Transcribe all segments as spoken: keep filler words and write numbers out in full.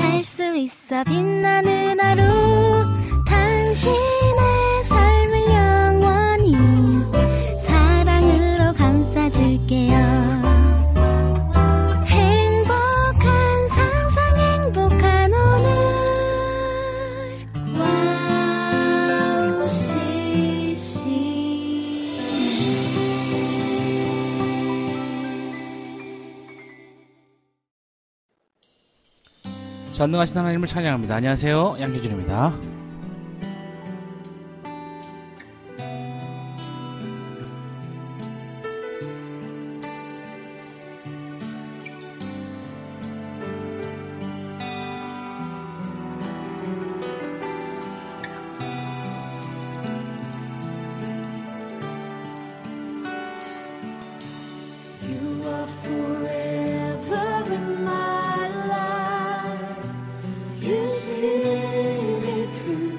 할 수 있어 빛나는 하루 당신의 삶을 영원히 사랑으로 감싸줄게요. 행복한 상상 행복한 오늘 와우 씨씨 전능하신 하나님을 찬양합니다. 안녕하세요, 양규준입니다. Through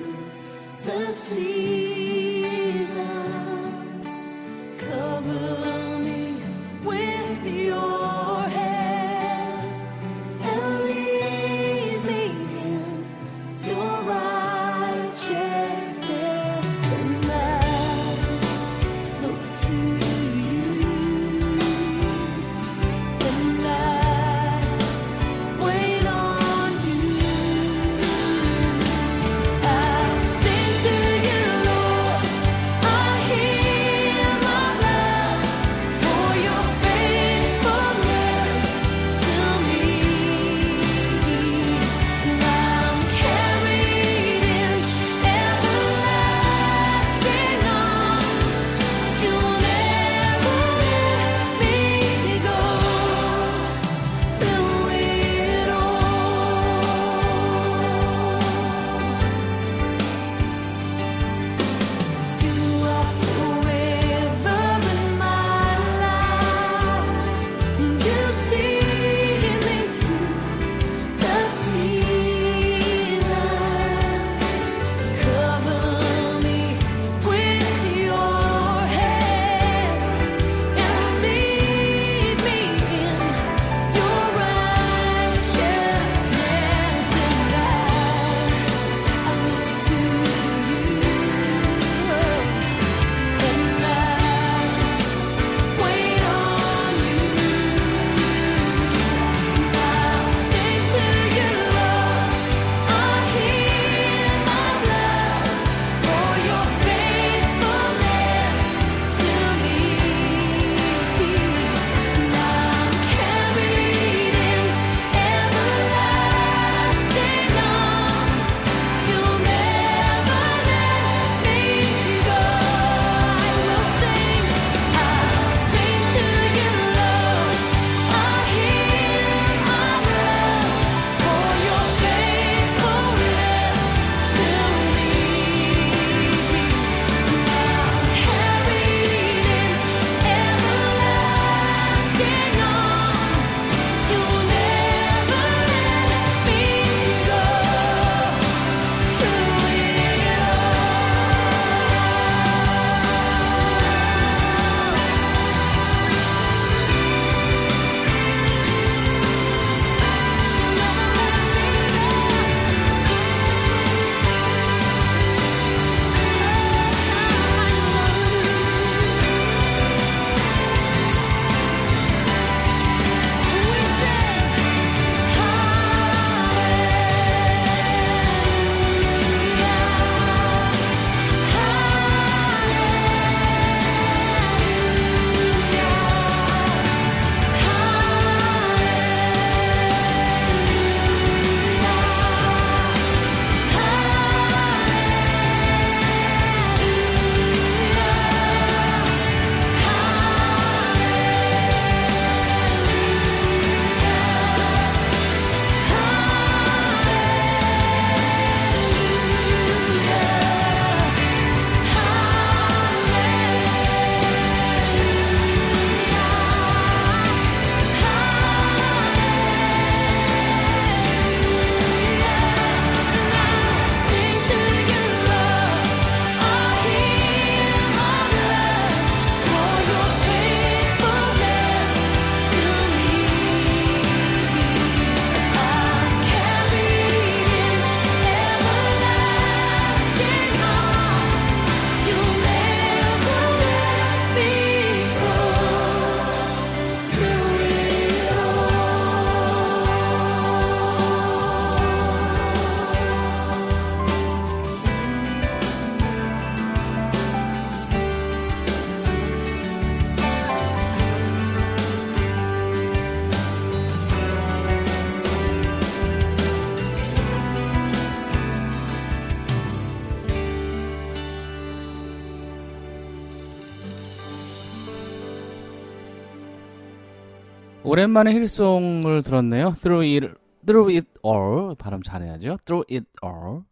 오랜만에 힐송을 들었네요. Through it, through it all. 발음 잘해야죠. Through it all.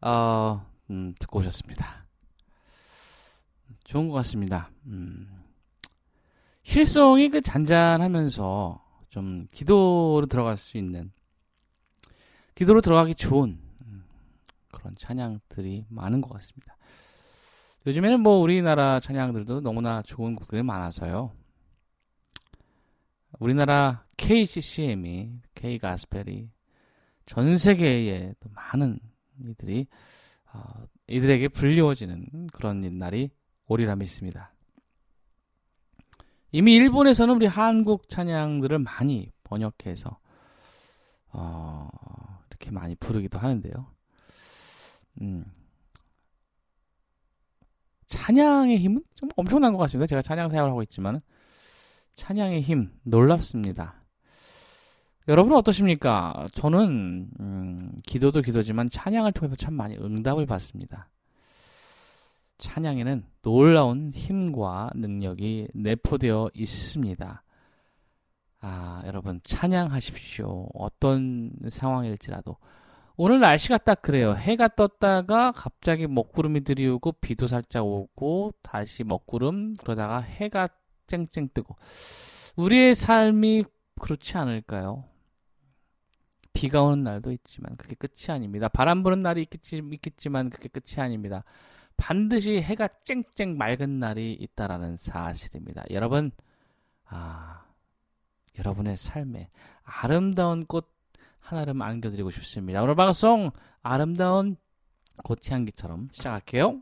어, 음, 듣고 오셨습니다. 좋은 것 같습니다. 음. 힐송이 그 잔잔하면서 좀 기도로 들어갈 수 있는, 기도로 들어가기 좋은 그런 찬양들이 많은 것 같습니다. 요즘에는 뭐 우리나라 찬양들도 너무나 좋은 곡들이 많아서요. 우리나라 케이씨씨엠이, K가스펠이 전 세계에 또 많은 이들이 어, 이들에게 불리워지는 그런 날이 오리라 믿습니다. 이미 일본에서는 우리 한국 찬양들을 많이 번역해서 어, 이렇게 많이 부르기도 하는데요. 음, 찬양의 힘은 좀 엄청난 것 같습니다. 제가 찬양 사역을 하고 있지만 찬양의 힘, 놀랍습니다. 여러분은 어떠십니까? 저는 음, 기도도 기도지만 찬양을 통해서 참 많이 응답을 받습니다. 찬양에는 놀라운 힘과 능력이 내포되어 있습니다. 아, 여러분 찬양하십시오. 어떤 상황일지라도. 오늘 날씨가 딱 그래요. 해가 떴다가 갑자기 먹구름이 들이우고 비도 살짝 오고 다시 먹구름, 그러다가 해가 쨍쨍 뜨고. 우리의 삶이 그렇지 않을까요? 비가 오는 날도 있지만 그게 끝이 아닙니다. 바람 부는 날이 있겠지만 그게 끝이 아닙니다. 반드시 해가 쨍쨍 맑은 날이 있다라는 사실입니다. 여러분, 아, 여러분의 삶에 아름다운 꽃 하나를 안겨드리고 싶습니다. 오늘 방송 아름다운 꽃향기처럼 시작할게요.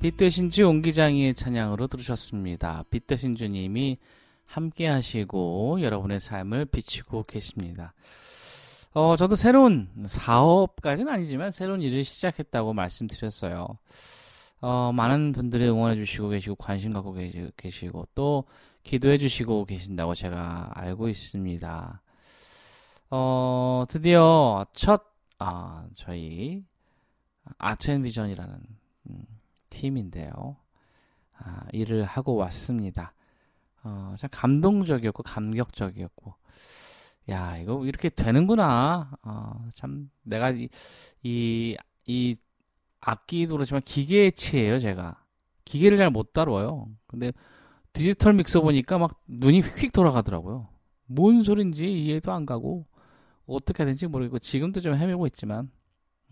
빛 되신 주 옹기장이의 찬양으로 들으셨습니다. 빛 되신 주님이 함께 하시고 여러분의 삶을 비추고 계십니다. 어, 저도 새로운 사업까지는 아니지만 새로운 일을 시작했다고 말씀드렸어요. 어, 많은 분들이 응원해 주시고 계시고 관심 갖고 계시고 또 기도해 주시고 계신다고 제가 알고 있습니다. 어, 드디어 첫 아, 저희 아트앤비전이라는 음, 팀인데요. 아, 일을 하고 왔습니다. 어, 참 감동적이었고 감격적이었고, 야 이거 이렇게 되는구나. 어, 참 내가 이, 이, 이 악기도 그렇지만 기계치예요. 제가 기계를 잘 못 다뤄요. 근데 디지털 믹서 보니까 막 눈이 휙휙 돌아가더라고요. 뭔 소린지 이해도 안 가고 어떻게 해야 되는지 모르겠고 지금도 좀 헤매고 있지만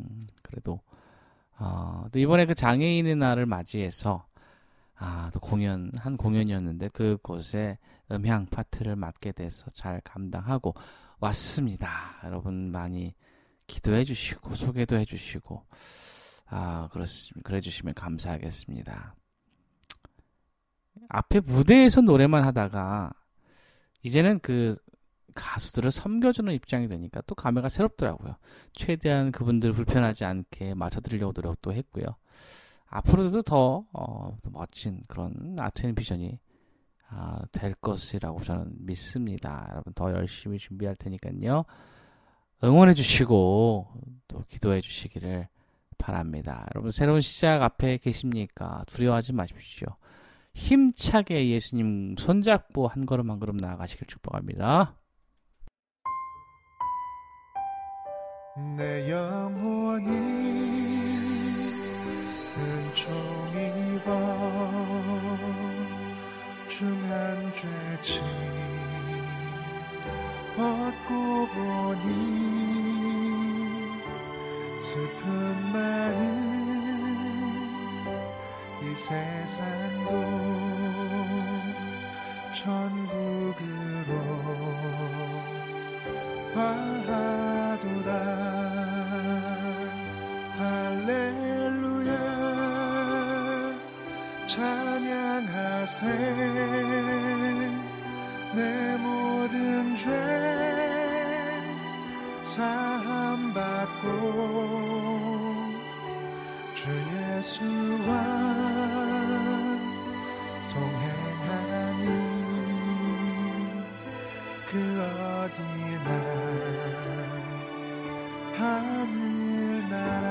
음, 그래도 어, 또 이번에 그 장애인의 날을 맞이해서, 아, 또 공연, 한 공연이었는데, 그곳에 음향 파트를 맡게 돼서 잘 감당하고 왔습니다. 여러분 많이 기도해 주시고, 소개도 해 주시고, 아, 그렇습니다. 그래 주시면 감사하겠습니다. 앞에 무대에서 노래만 하다가, 이제는 그, 가수들을 섬겨주는 입장이 되니까 또 감회가 새롭더라고요. 최대한 그분들 불편하지 않게 맞춰드리려고 노력도 했고요. 앞으로도 더, 어, 더 멋진 그런 아트앤비전이 아, 될 것이라고 저는 믿습니다. 여러분 더 열심히 준비할 테니까요. 응원해 주시고 또 기도해 주시기를 바랍니다. 여러분 새로운 시작 앞에 계십니까? 두려워하지 마십시오. 힘차게 예수님 손잡고 한 걸음 한 걸음 나아가시길 축복합니다. 내 영혼이 은총 입어 중한 죄짐 벗고 보니 슬픔 많은 이 세상도 천국으로 화하도다. 찬양하세 내 모든 죄 사함받고 주 예수와 동행하니 그 어디나 하늘나라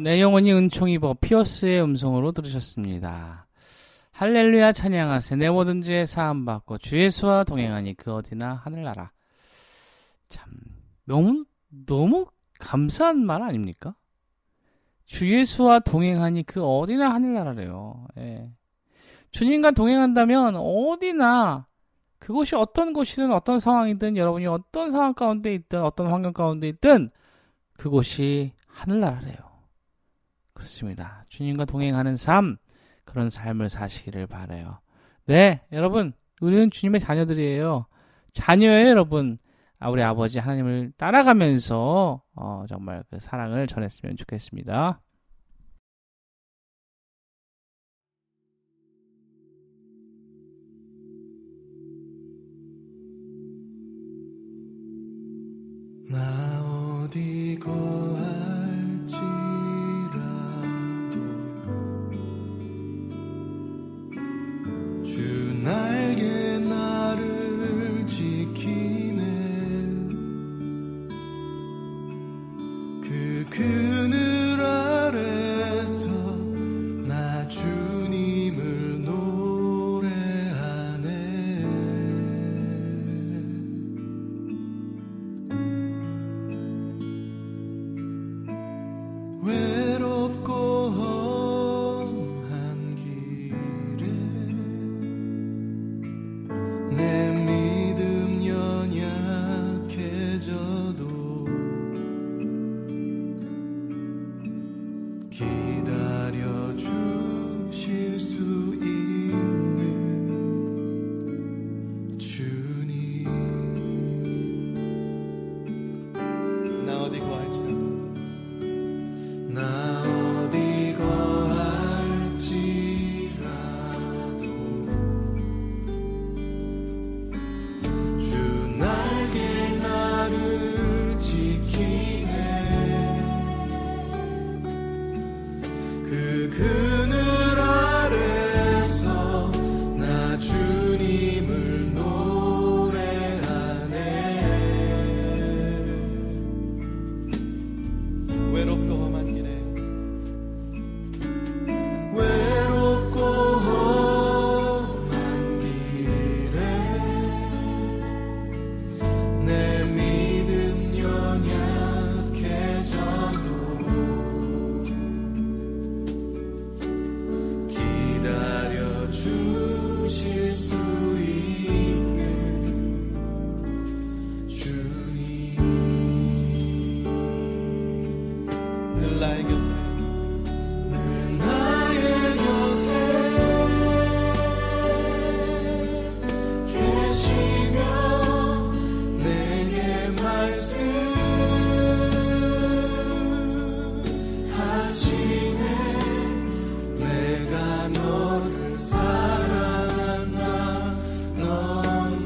내 영혼이 은총이 피어스의 음성으로 들으셨습니다. 할렐루야 찬양하세. 내 모든 죄 사함받고 주 예수와 동행하니 그 어디나 하늘나라. 참 너무 너무 감사한 말 아닙니까? 주 예수와 동행하니 그 어디나 하늘나라래요. 예. 주님과 동행한다면 어디나, 그곳이 어떤 곳이든 어떤 상황이든, 여러분이 어떤 상황 가운데 있든 어떤 환경 가운데 있든 그곳이 하늘나라래요. 그렇습니다. 주님과 동행하는 삶, 그런 삶을 사시기를 바라요. 네, 여러분, 우리는 주님의 자녀들이에요. 자녀예요, 여러분. 아, 우리 아버지 하나님을 따라가면서 어, 정말 그 사랑을 전했으면 좋겠습니다. 나 어디 거할지라도 주 날개 나를 지키네. 그 그늘 아래서 나 주님을 노래하네. 외롭고 험한 길에 내 믿음 연약해져도 기다려주실 수 있는 주님. 나 어디 거할지라도 나 어디 거할지라도 주 날개 나를 지키네. 그 그늘 아래서 나 주님을 노래하네. 외롭고 험한 길에 외롭고 험한 길에 내 믿음 연약해져도 주실 수 있는 주님. 늘 나의 곁에 늘 나의 곁에 계시며 내게 말씀하시네. 내가 너를 사랑한다. 넌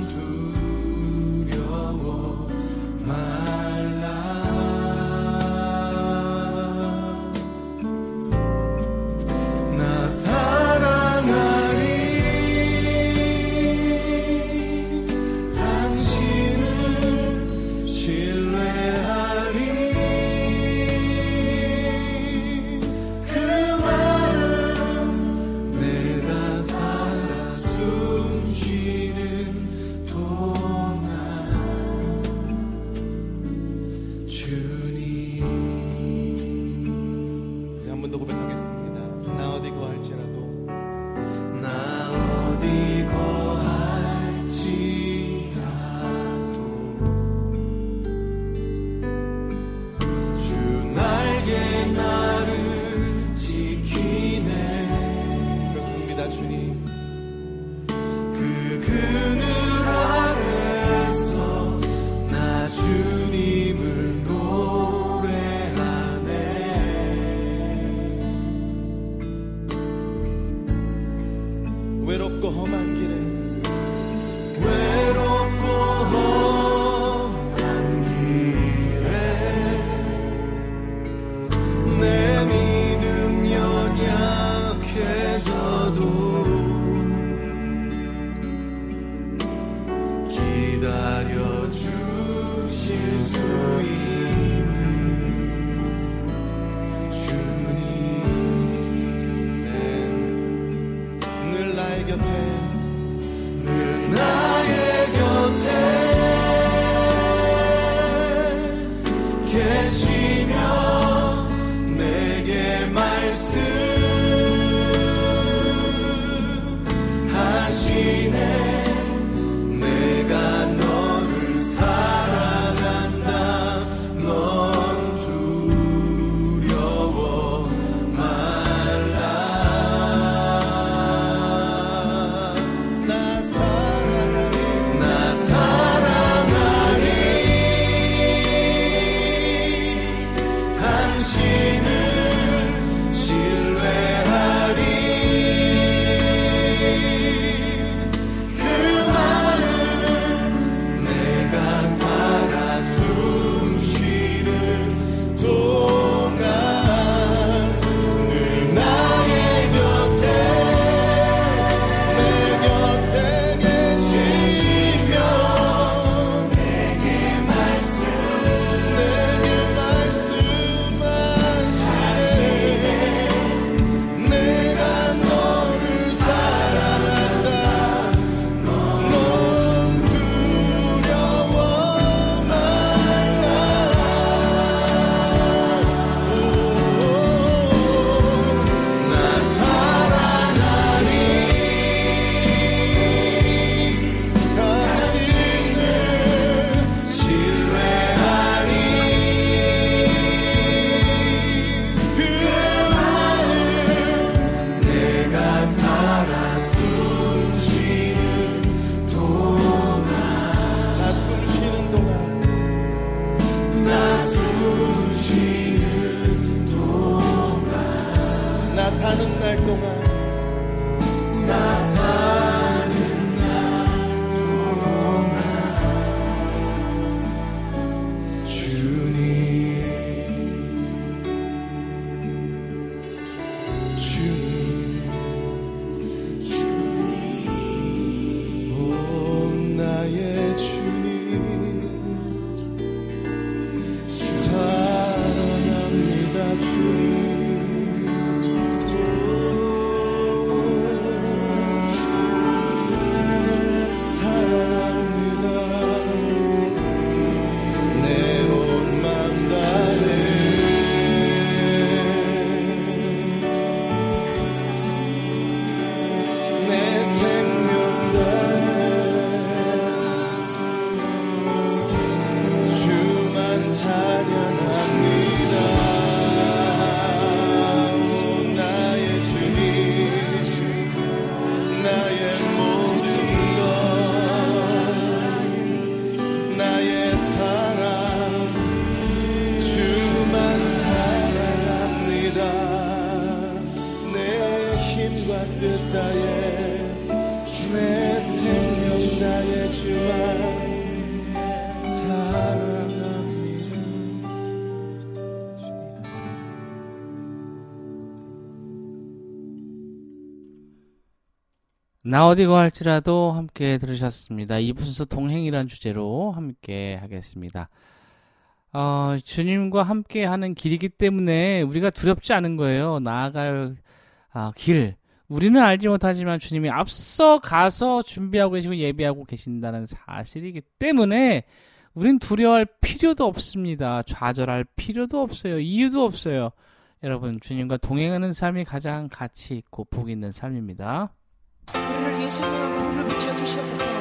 두려워 말라. 나 사랑하리. 당신을 신뢰하리. 주님, 한 번 더 고백하겠습니다. 나 어디 거할지라도 나 어디 거할지라도 주 날개 나를 지키네. 그렇습니다 주님. 그 그늘 아래서 나 주님을 노래하네. 외롭고 험한 길에 외롭고 험한 길에 내 믿음 연약해져도 기다려주실 수 있는 주 나 어디고 할지라도 함께 들으셨습니다. 이부순서 동행이란 주제로 함께 하겠습니다. 어, 주님과 함께 하는 길이기 때문에 우리가 두렵지 않은 거예요. 나아갈 아, 길. 우리는 알지 못하지만 주님이 앞서 가서 준비하고 계시고 예비하고 계신다는 사실이기 때문에 우린 두려워할 필요도 없습니다. 좌절할 필요도 없어요. 이유도 없어요. 여러분, 주님과 동행하는 삶이 가장 가치 있고 복 있는 삶입니다. 우리를 예수님의 불을 비춰주셔서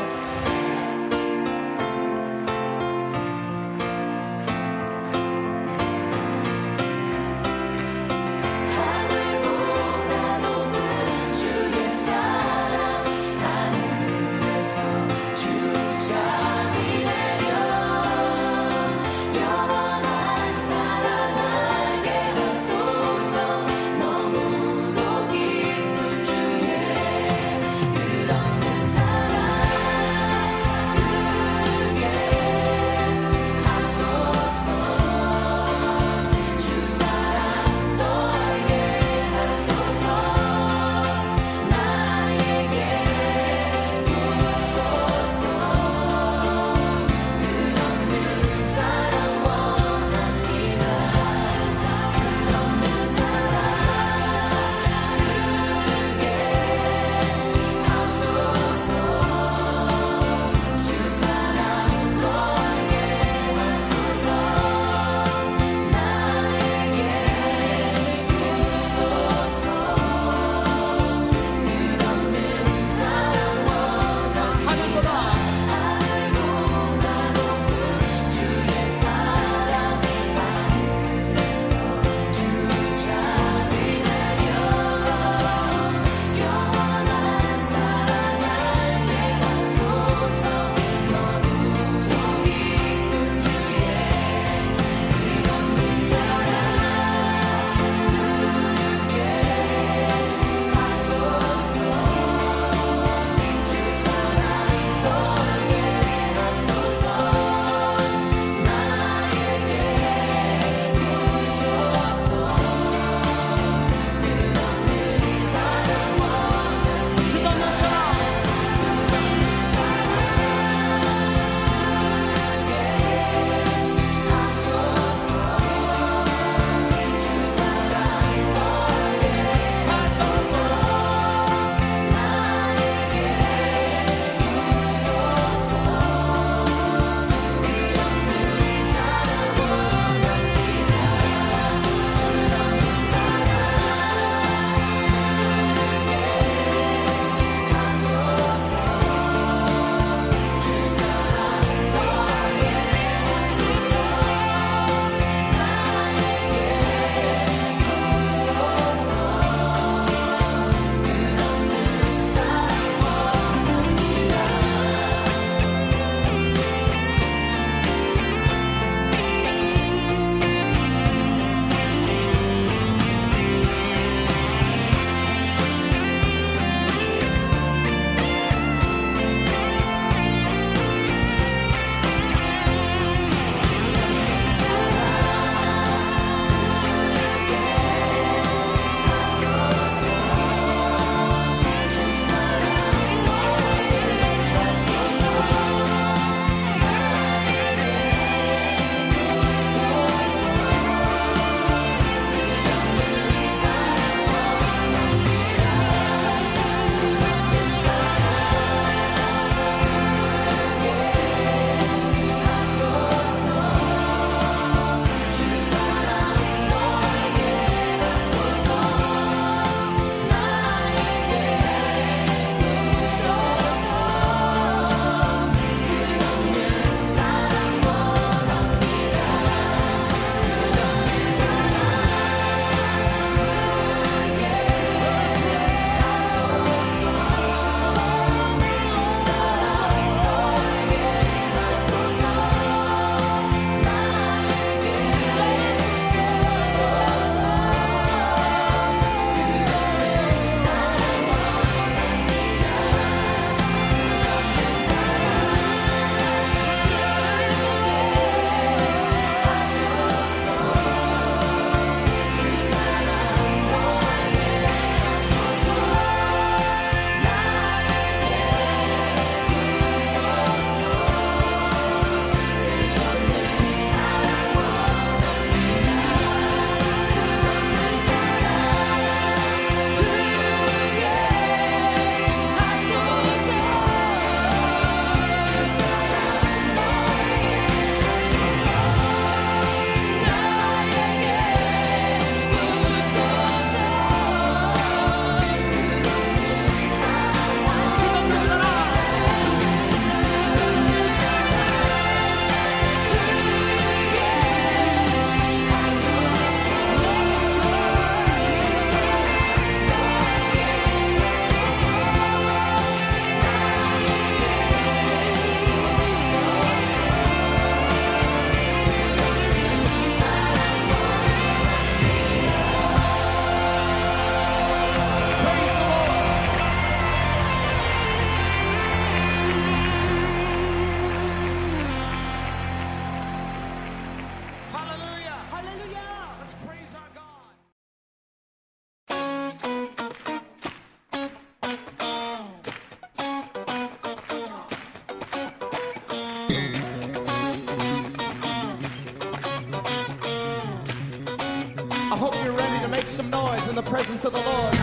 some noise in the presence of the Lord.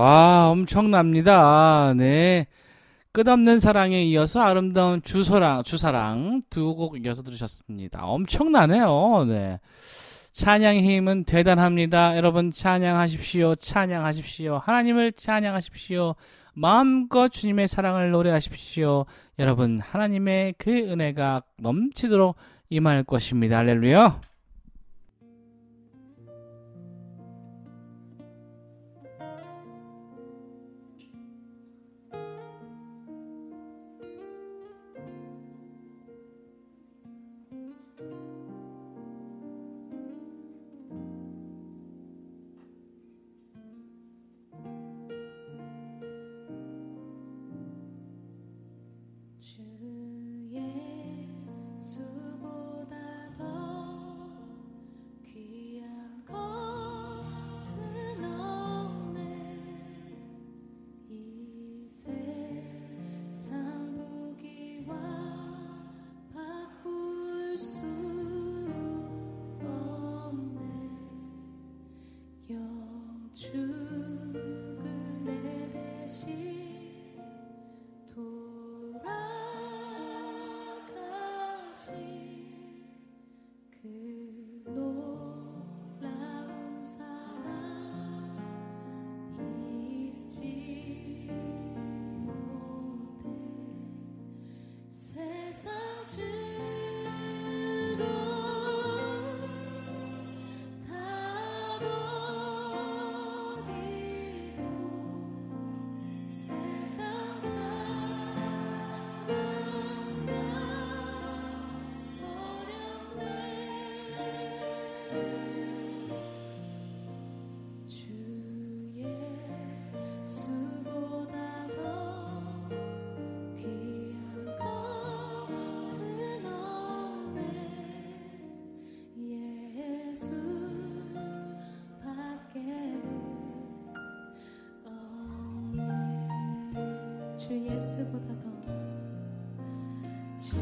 와, 엄청납니다. 네. 끝없는 사랑에 이어서 아름다운 주소랑, 주사랑 두 곡 이어서 들으셨습니다. 엄청나네요. 네. 찬양의 힘은 대단합니다. 여러분 찬양하십시오. 찬양하십시오. 하나님을 찬양하십시오. 마음껏 주님의 사랑을 노래하십시오. 여러분 하나님의 그 은혜가 넘치도록 임할 것입니다. 할렐루야. 예수보다 더 주.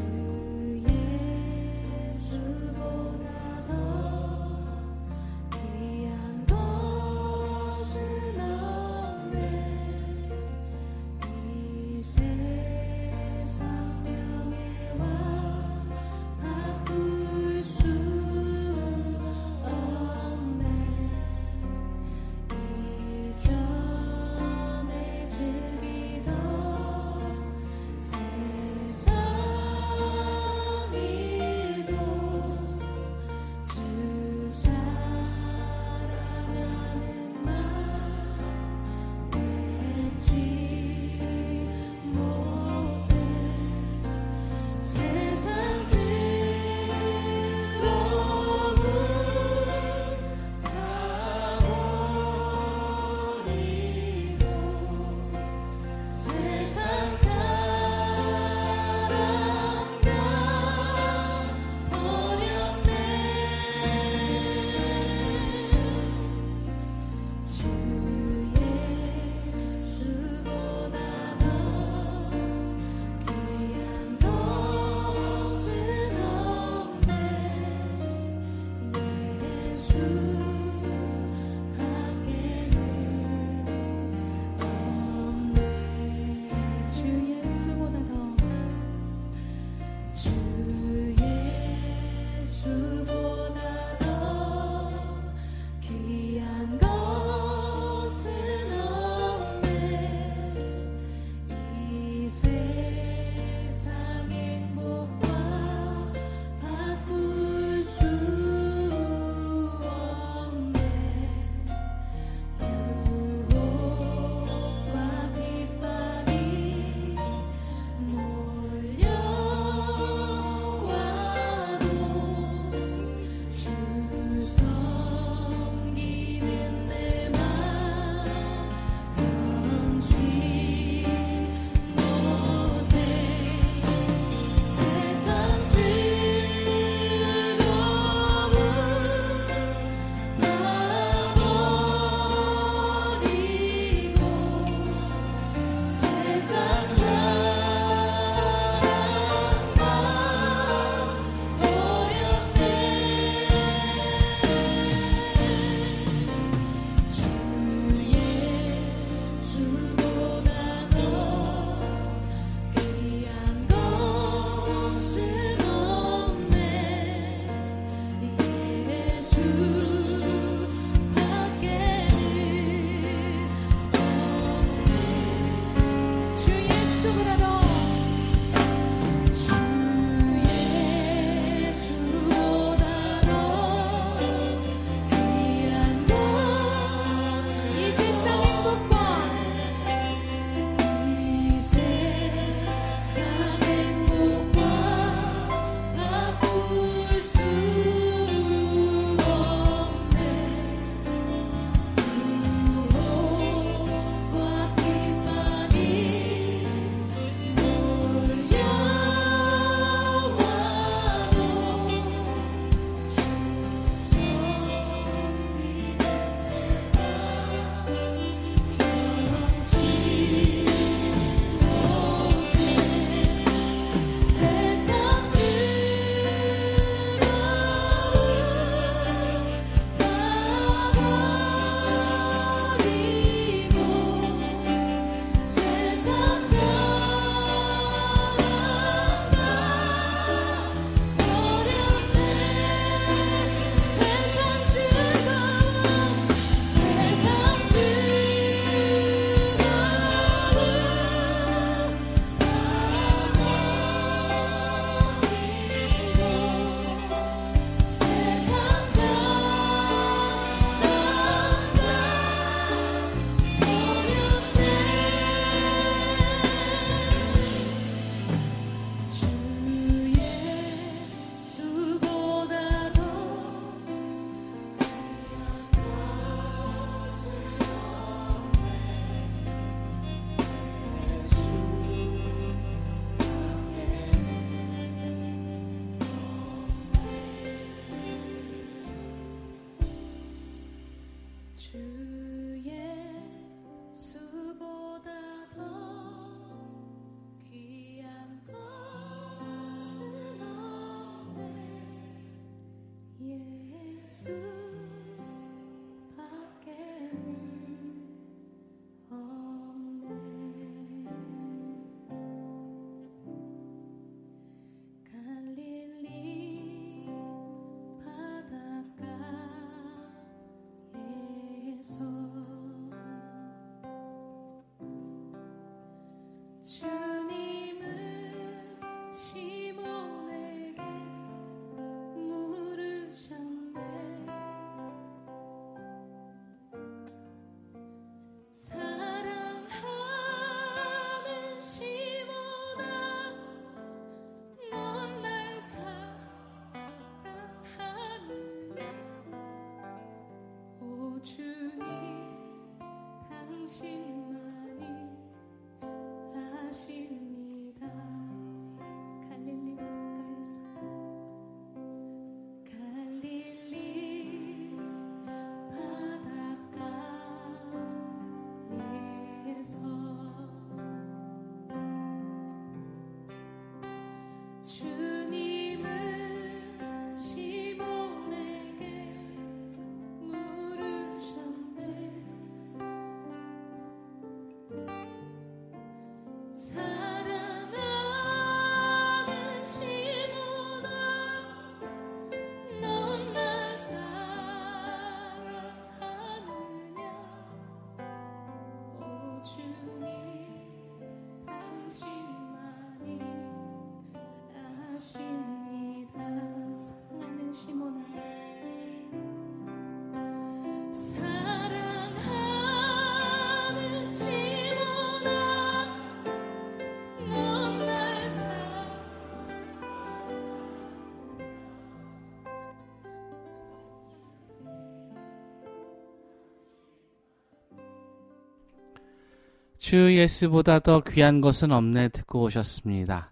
주 예수보다 더 귀한 것은 없네 듣고 오셨습니다.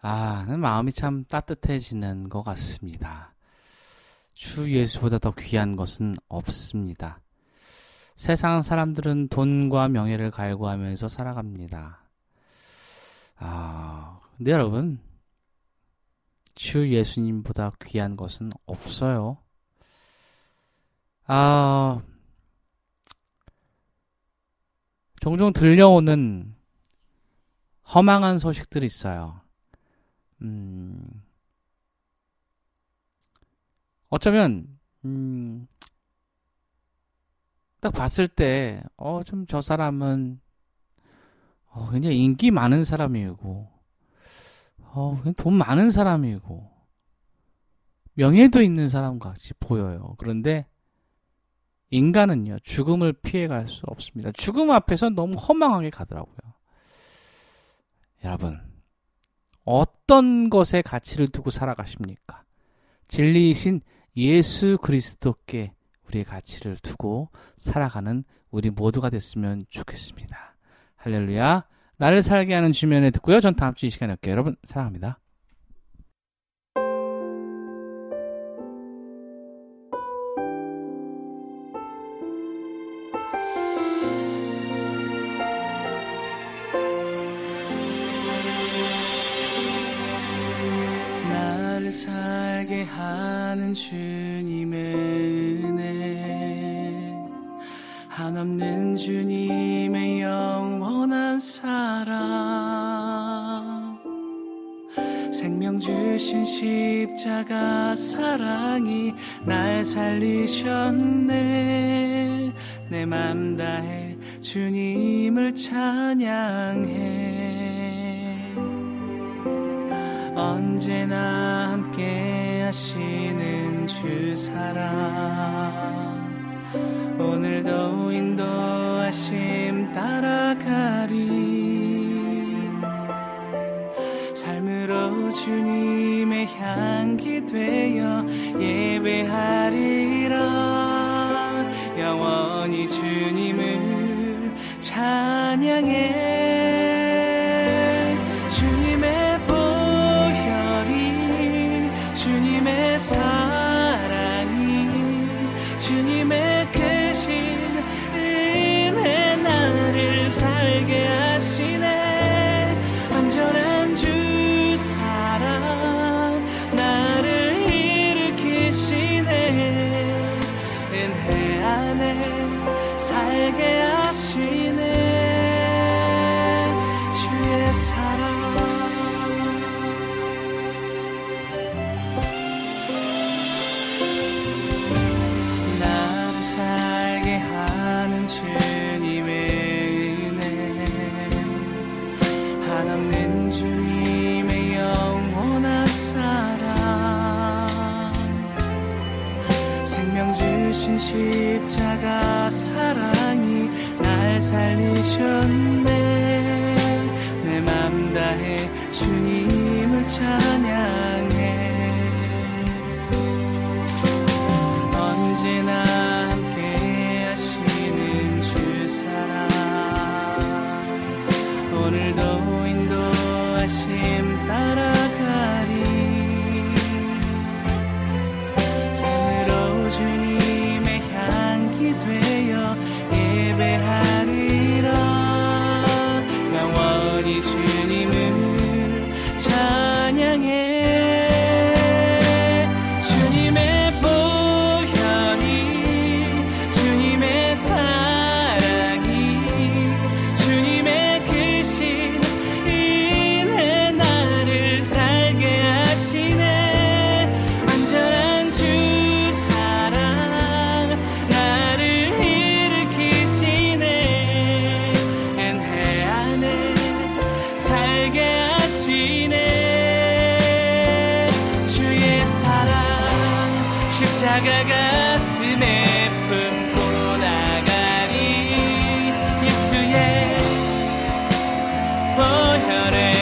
아, 마음이 참 따뜻해지는 것 같습니다. 주 예수보다 더 귀한 것은 없습니다. 세상 사람들은 돈과 명예를 갈구하면서 살아갑니다. 아, 근데 여러분, 주 예수님보다 귀한 것은 없어요. 아, 종종 들려오는 허망한 소식들이 있어요. 음, 어쩌면 음, 딱 봤을 때 어, 좀 저 사람은 어, 굉장히 인기 많은 사람이고 어, 돈 많은 사람이고 명예도 있는 사람 같이 보여요. 그런데 인간은요, 죽음을 피해갈 수 없습니다. 죽음 앞에서 너무 허망하게 가더라고요. 여러분, 어떤 것에 가치를 두고 살아가십니까? 진리이신 예수 그리스도께 우리의 가치를 두고 살아가는 우리 모두가 됐으면 좋겠습니다. 할렐루야. 나를 살게 하는 주면에 듣고요. 전 다음 주 이 시간에 올게요. 여러분, 사랑합니다. 하는 주님의 은혜, 한없는 주님의 영원한 사랑, 생명 주신 십자가 사랑이 날 살리셨네. 내 맘 다해 주님을 찬양해. 언제나 함께 하시는 주 사랑, 오늘도 인도하심 따라가리. 삶으로 주님의 향기 되어 예배하리라. 영원히 주님을 찬양해. 사랑이 주님의 크신 은혜 나를 살게 하시네. 완전한 주 사랑 나를 일으키시네. 은혜 안에 살게 하시네. 주의 사랑 십자가 사랑이 날 살리셨네. 내 맘 다해 주님을 찬양해. 언제나 함께 하시는 주 사랑, 오늘도 인도하심 따라가리. 삶으로 주님 되어 예배하리라. 영원히 주님을 찬양해. 주님의 보혈이 주님의 사랑이 주님의 크신 은혜 나를 살게 하시네. 보혈의